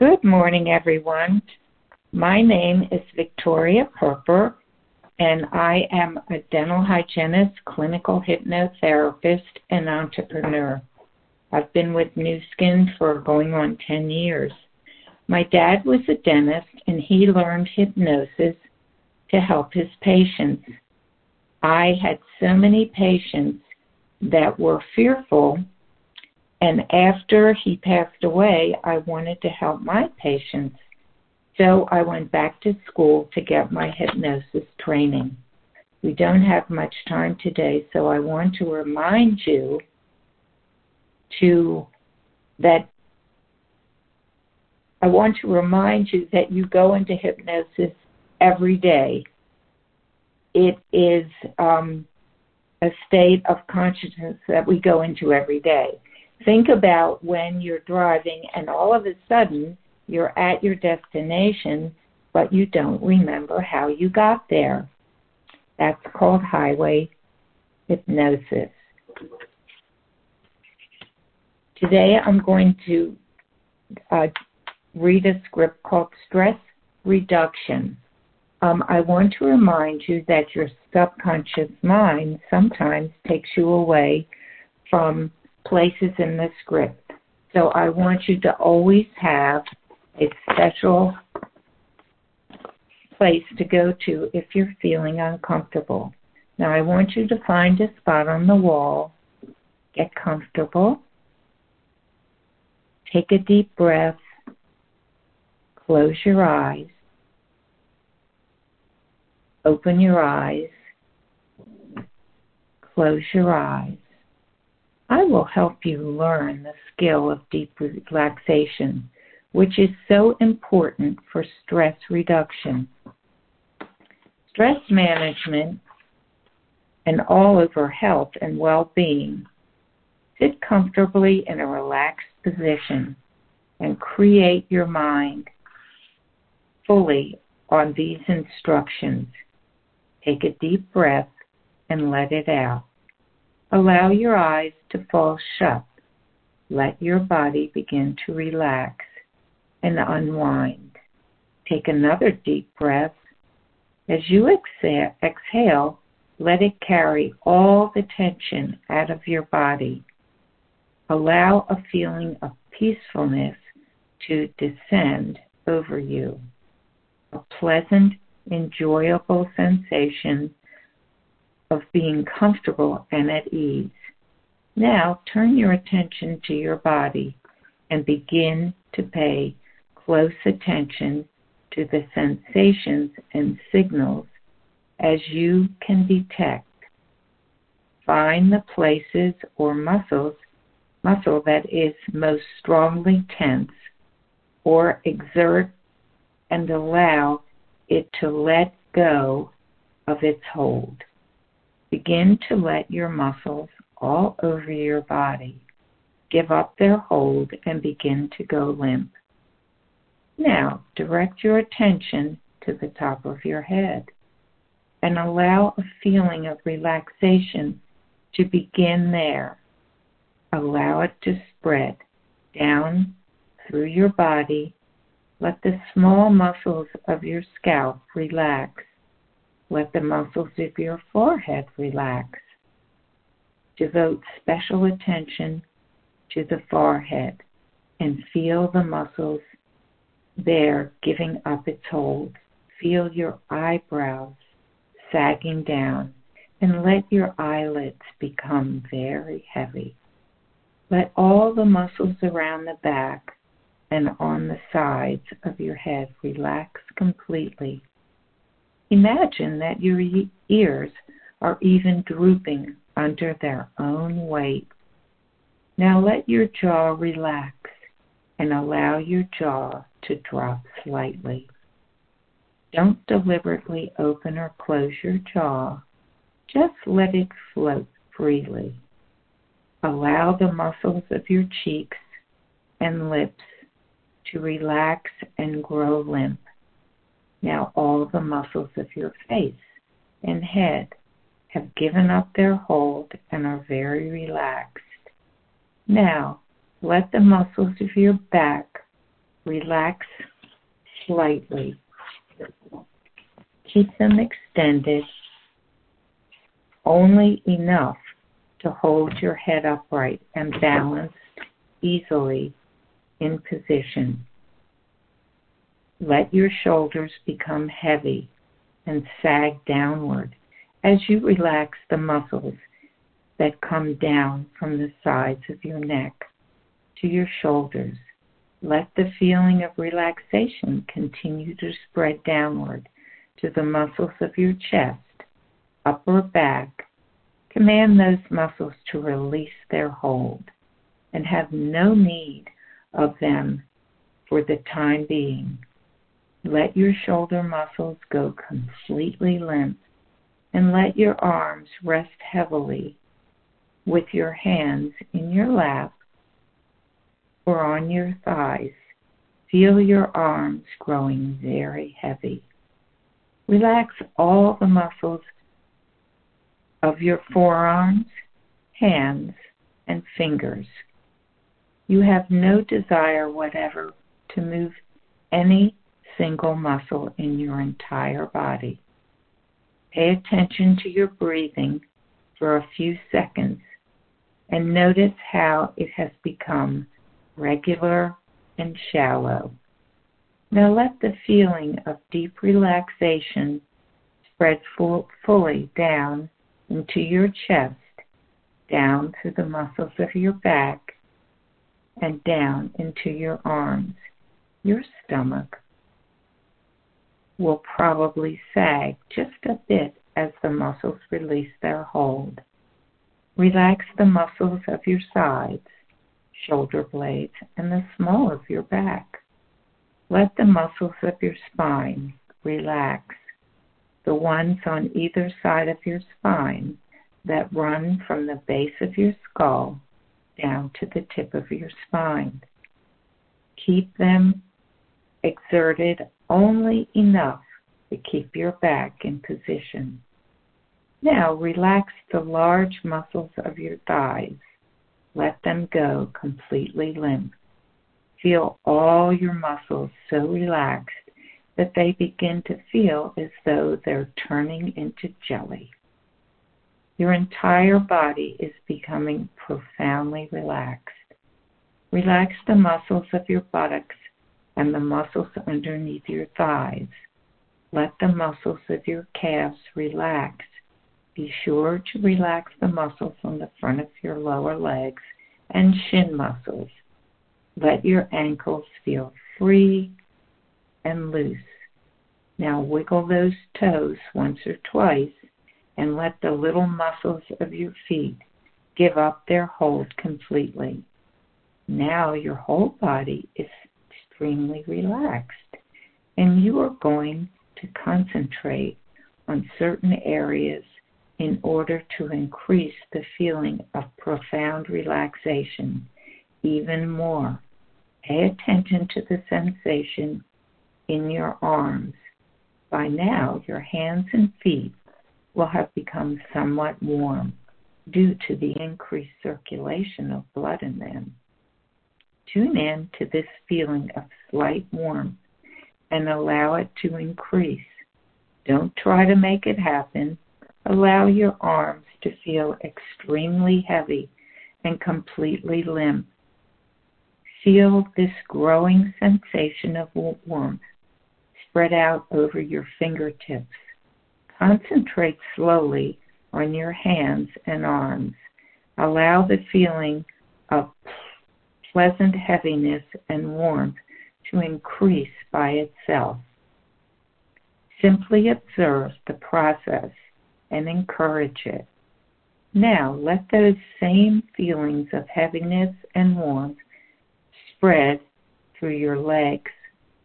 Good morning, everyone. My name is Victoria Perper, and I am a dental hygienist, clinical hypnotherapist, and entrepreneur. I've been with Nu Skin for going on 10 years. My dad was a dentist, and he learned hypnosis to help his patients. I had so many patients that were fearful, and after he passed away, I wanted to help my patients. So I went back to school to get my hypnosis training. We don't have much time today, so I want to remind you that you go into hypnosis every day. It is a state of consciousness that we go into every day. Think about when you're driving and all of a sudden you're at your destination, but you don't remember how you got there. That's called highway hypnosis. Today I'm going to read a script called Stress Reduction. I want to remind you that your subconscious mind sometimes takes you away from places in the script. So I want you to always have a special place to go to if you're feeling uncomfortable. Now I want you to find a spot on the wall, get comfortable, take a deep breath, close your eyes, open your eyes, close your eyes. I will help you learn the skill of deep relaxation, which is so important for stress reduction. Stress management and all over health and well-being. Sit comfortably in a relaxed position and create your mind fully on these instructions. Take a deep breath and let it out. Allow your eyes to fall shut. Let your body begin to relax and unwind. Take another deep breath. As you exhale, let it carry all the tension out of your body. Allow a feeling of peacefulness to descend over you. A pleasant, enjoyable sensation of being comfortable and at ease. Now turn your attention to your body and begin to pay close attention to the sensations and signals as you can detect. Find the places or muscle that is most strongly tense or exert and allow it to let go of its hold. Begin to let your muscles all over your body give up their hold and begin to go limp. Now, direct your attention to the top of your head and allow a feeling of relaxation to begin there. Allow it to spread down through your body. Let the small muscles of your scalp relax. Let the muscles of your forehead relax. Devote special attention to the forehead and feel the muscles there giving up its hold. Feel your eyebrows sagging down and let your eyelids become very heavy. Let all the muscles around the back and on the sides of your head relax completely. Imagine that your ears are even drooping under their own weight. Now let your jaw relax and allow your jaw to drop slightly. Don't deliberately open or close your jaw. Just let it float freely. Allow the muscles of your cheeks and lips to relax and grow limp. Now all the muscles of your face and head have given up their hold and are very relaxed. Now let the muscles of your back Relax slightly. Keep them extended only enough to hold your head upright and balanced easily in position. Let your shoulders become heavy and sag downward as you relax the muscles that come down from the sides of your neck to your shoulders. Let the feeling of relaxation continue to spread downward to the muscles of your chest, upper back. Command those muscles to release their hold and have no need of them for the time being. Let your shoulder muscles go completely limp and let your arms rest heavily with your hands in your lap or on your thighs. Feel your arms growing very heavy. Relax all the muscles of your forearms, hands, and fingers. You have no desire whatever to move any single muscle in your entire body. Pay attention to your breathing for a few seconds and notice how it has become regular and shallow. Now let the feeling of deep relaxation spread fully down into your chest, down through the muscles of your back, and down into your arms. Your stomach will probably sag just a bit as the muscles release their hold. Relax the muscles of your sides, shoulder blades, and the small of your back. Let the muscles of your spine relax, the ones on either side of your spine that run from the base of your skull down to the tip of your spine. Keep them exerted only enough to keep your back in position. Now relax the large muscles of your thighs. Let them go completely limp. Feel all your muscles so relaxed that they begin to feel as though they're turning into jelly. Your entire body is becoming profoundly relaxed. Relax the muscles of your buttocks and the muscles underneath your thighs. Let the muscles of your calves relax. Be sure to relax the muscles on the front of your lower legs and shin muscles. Let your ankles feel free and loose. Now wiggle those toes once or twice and let the little muscles of your feet give up their hold completely. Now your whole body is extremely relaxed and you are going to concentrate on certain areas in order to increase the feeling of profound relaxation even more. Pay attention to the sensation in your arms. By now, your hands and feet will have become somewhat warm due to the increased circulation of blood in them. Tune in to this feeling of slight warmth and allow it to increase. Don't try to make it happen. Allow your arms to feel extremely heavy and completely limp. Feel this growing sensation of warmth spread out over your fingertips. Concentrate slowly on your hands and arms. Allow the feeling of pleasant heaviness and warmth to increase by itself. Simply observe the process and encourage it. Now let those same feelings of heaviness and warmth spread through your legs.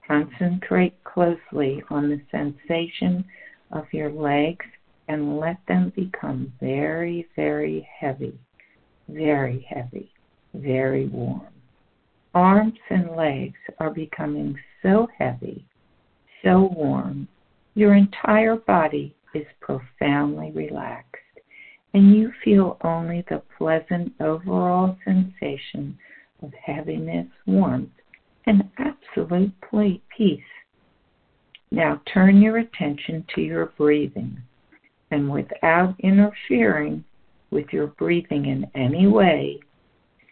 Concentrate closely on the sensation of your legs and let them become very, very heavy, very heavy, very warm. Arms and legs are becoming so heavy, so warm. Your entire body is profoundly relaxed and you feel only the pleasant overall sensation of heaviness, warmth, and absolute peace. Now turn your attention to your breathing, and without interfering with your breathing in any way,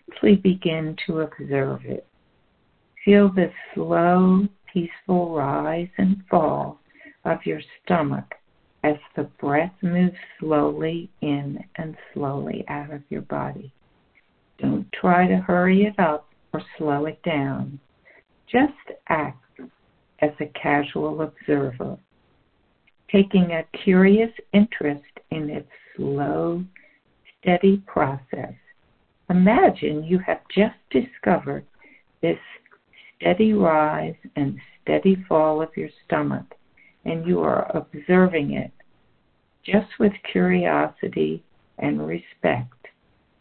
simply begin to observe it. Feel the slow, peaceful rise and fall of your stomach as the breath moves slowly in and slowly out of your body. Don't try to hurry it up or slow it down. Just act as a casual observer, taking a curious interest in its slow, steady process. Imagine you have just discovered this steady rise and steady fall of your stomach, and you are observing it just with curiosity and respect.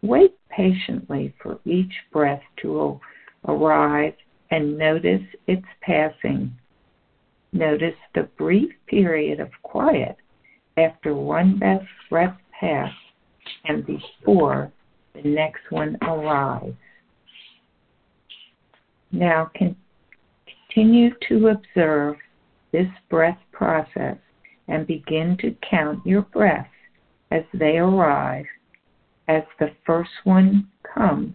Wait patiently for each breath to arrive and notice its passing. Notice the brief period of quiet after one breath passed and before the next one arrives. Now continue to observe this breath process and begin to count your breaths as they arrive. As the first one comes,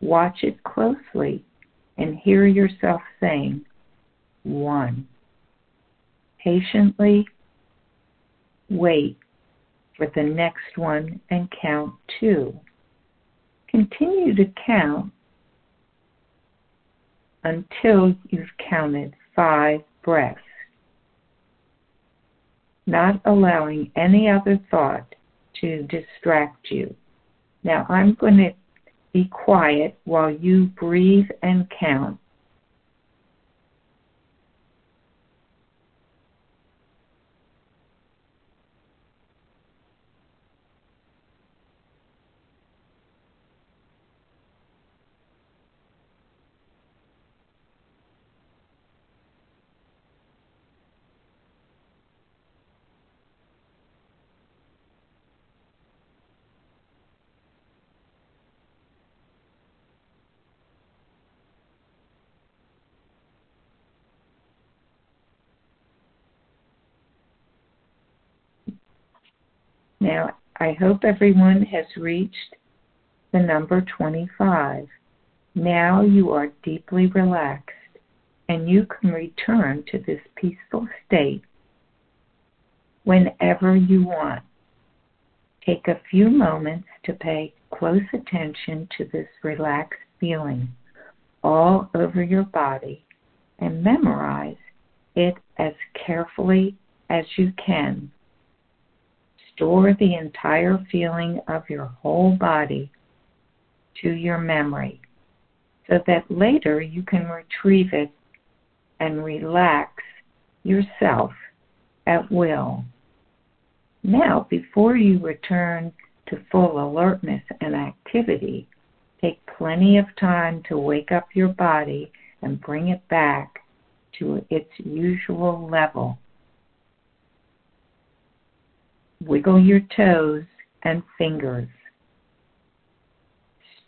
watch it closely and hear yourself saying, one. Patiently wait for the next one and count two. Continue to count until you've counted 5 breaths, not allowing any other thought to distract you. Now I'm going to be quiet while you breathe and count. Now, I hope everyone has reached the number 25. Now you are deeply relaxed, and you can return to this peaceful state whenever you want. Take a few moments to pay close attention to this relaxed feeling all over your body and memorize it as carefully as you can. Store the entire feeling of your whole body to your memory so that later you can retrieve it and relax yourself at will. Now, before you return to full alertness and activity, take plenty of time to wake up your body and bring it back to its usual level. Wiggle your toes and fingers.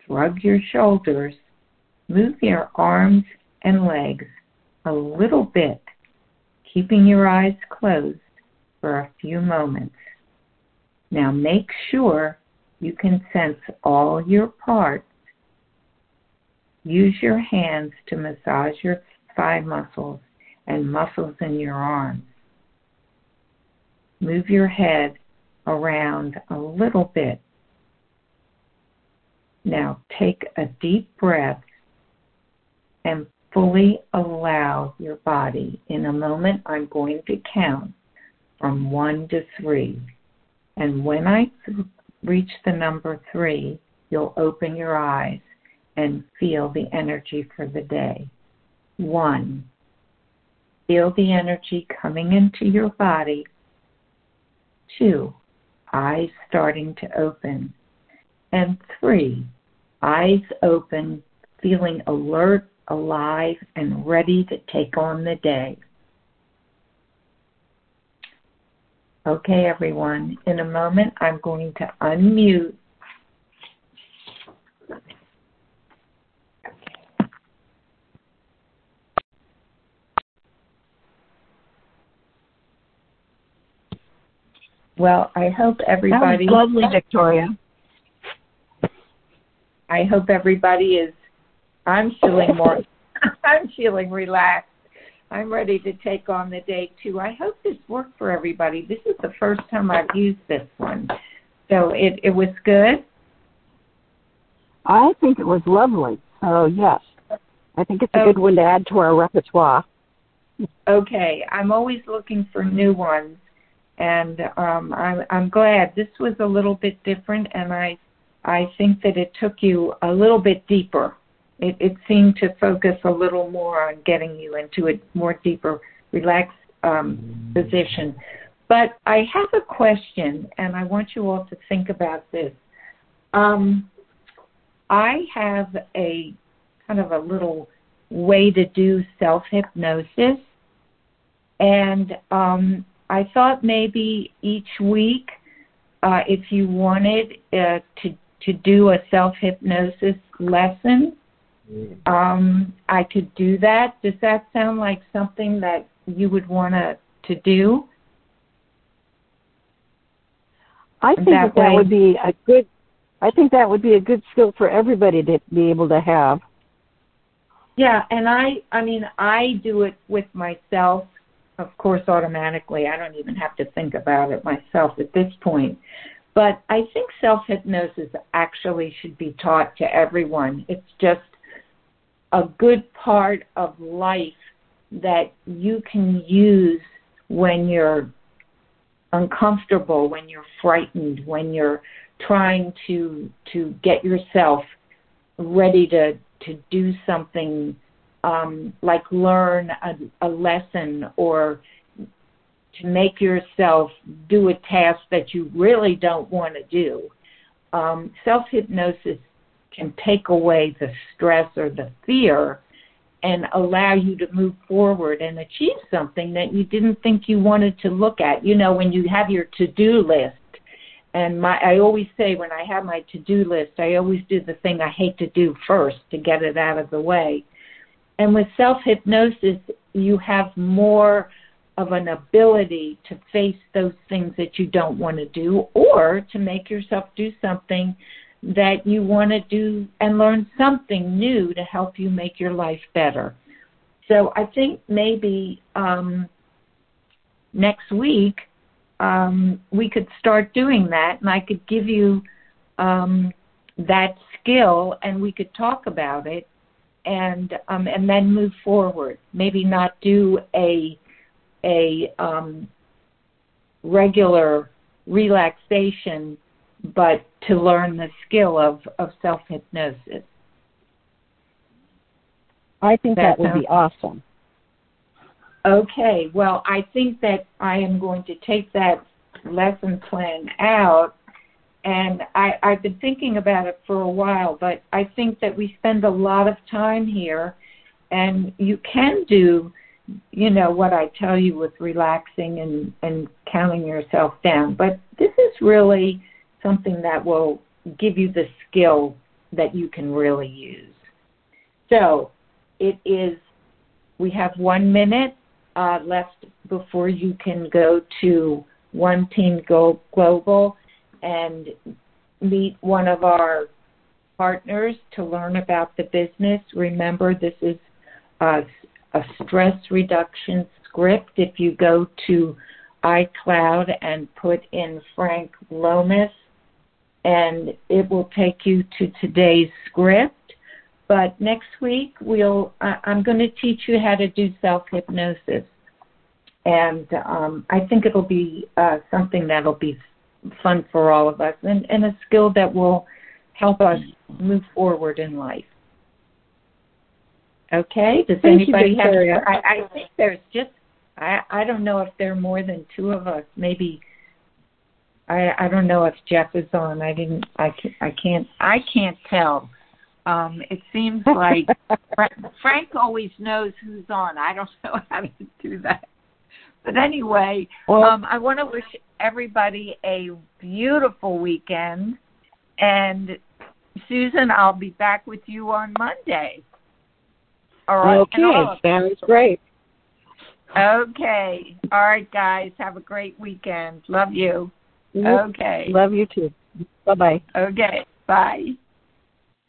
Shrug your shoulders. Move your arms and legs a little bit, keeping your eyes closed for a few moments. Now make sure you can sense all your parts. Use your hands to massage your thigh muscles and muscles in your arms. Move your head around a little bit. Now take a deep breath and fully allow your body. In a moment, I'm going to count from 1 to 3. And when I reach the number 3, you'll open your eyes and feel the energy for the day. 1. Feel the energy coming into your body. 2, eyes starting to open. And 3, eyes open, feeling alert, alive, and ready to take on the day. Okay, everyone, in a moment I'm going to unmute. Well, I hope everybody... That was lovely, Victoria. I hope everybody is... I'm feeling relaxed. I'm ready to take on the day, too. I hope this worked for everybody. This is the first time I've used this one. So it was good? I think it was lovely. Oh, yes. I think it's a good one to add to our repertoire. Okay. I'm always looking for new ones, and I'm glad. This was a little bit different, and I think that it took you a little bit deeper. It seemed to focus a little more on getting you into a more deeper, relaxed position. But I have a question, and I want you all to think about this. I have a kind of a little way to do self-hypnosis, and I thought maybe each week, if you wanted to do a self-hypnosis lesson, I could do that. Does that sound like something that you would want to do? I think that would be a good. I think that would be a good skill for everybody to be able to have. Yeah, and I mean, I do it with myself, of course, automatically. I don't even have to think about it myself at this point. But I think self-hypnosis actually should be taught to everyone. It's just a good part of life that you can use when you're uncomfortable, when you're frightened, when you're trying to get yourself ready to do something, like learn a lesson, or to make yourself do a task that you really don't want to do. Self-hypnosis can take away the stress or the fear and allow you to move forward and achieve something that you didn't think you wanted to look at. You know, when you have your to-do list, and I always say when I have my to-do list, I always do the thing I hate to do first to get it out of the way. And with self-hypnosis, you have more of an ability to face those things that you don't want to do, or to make yourself do something that you want to do and learn something new to help you make your life better. So I think maybe next week, we could start doing that, and I could give you that skill, and we could talk about it, and then move forward. Maybe not do a regular relaxation, but to learn the skill of self-hypnosis. I think that would be awesome. Okay, well, I think that I am going to take that lesson plan out, and I've been thinking about it for a while, but I think that we spend a lot of time here, and you can do, you know, what I tell you with relaxing and counting yourself down, but this is really something that will give you the skill that you can really use. So it is, we have 1 minute left before you can go to One Team Global and meet one of our partners to learn about the business. Remember, this is a stress reduction script. If you go to iCloud and put in Frank Lomas, and it will take you to today's script. But next week, I'm going to teach you how to do self-hypnosis. And I think it'll be something that'll be fun for all of us, and a skill that will help us move forward in life. Okay? Does anybody have... I think there's just... I don't know if there are more than two of us. Maybe... I don't know if Jeff is on. I can't tell. It seems like Frank always knows who's on. I don't know how to do that. But anyway, I want to wish everybody a beautiful weekend. And, Susan, I'll be back with you on Monday. All right. Okay, sounds great. Okay. All right, guys. Have a great weekend. Love you. Okay. Love you too. Bye-bye. Okay. Bye.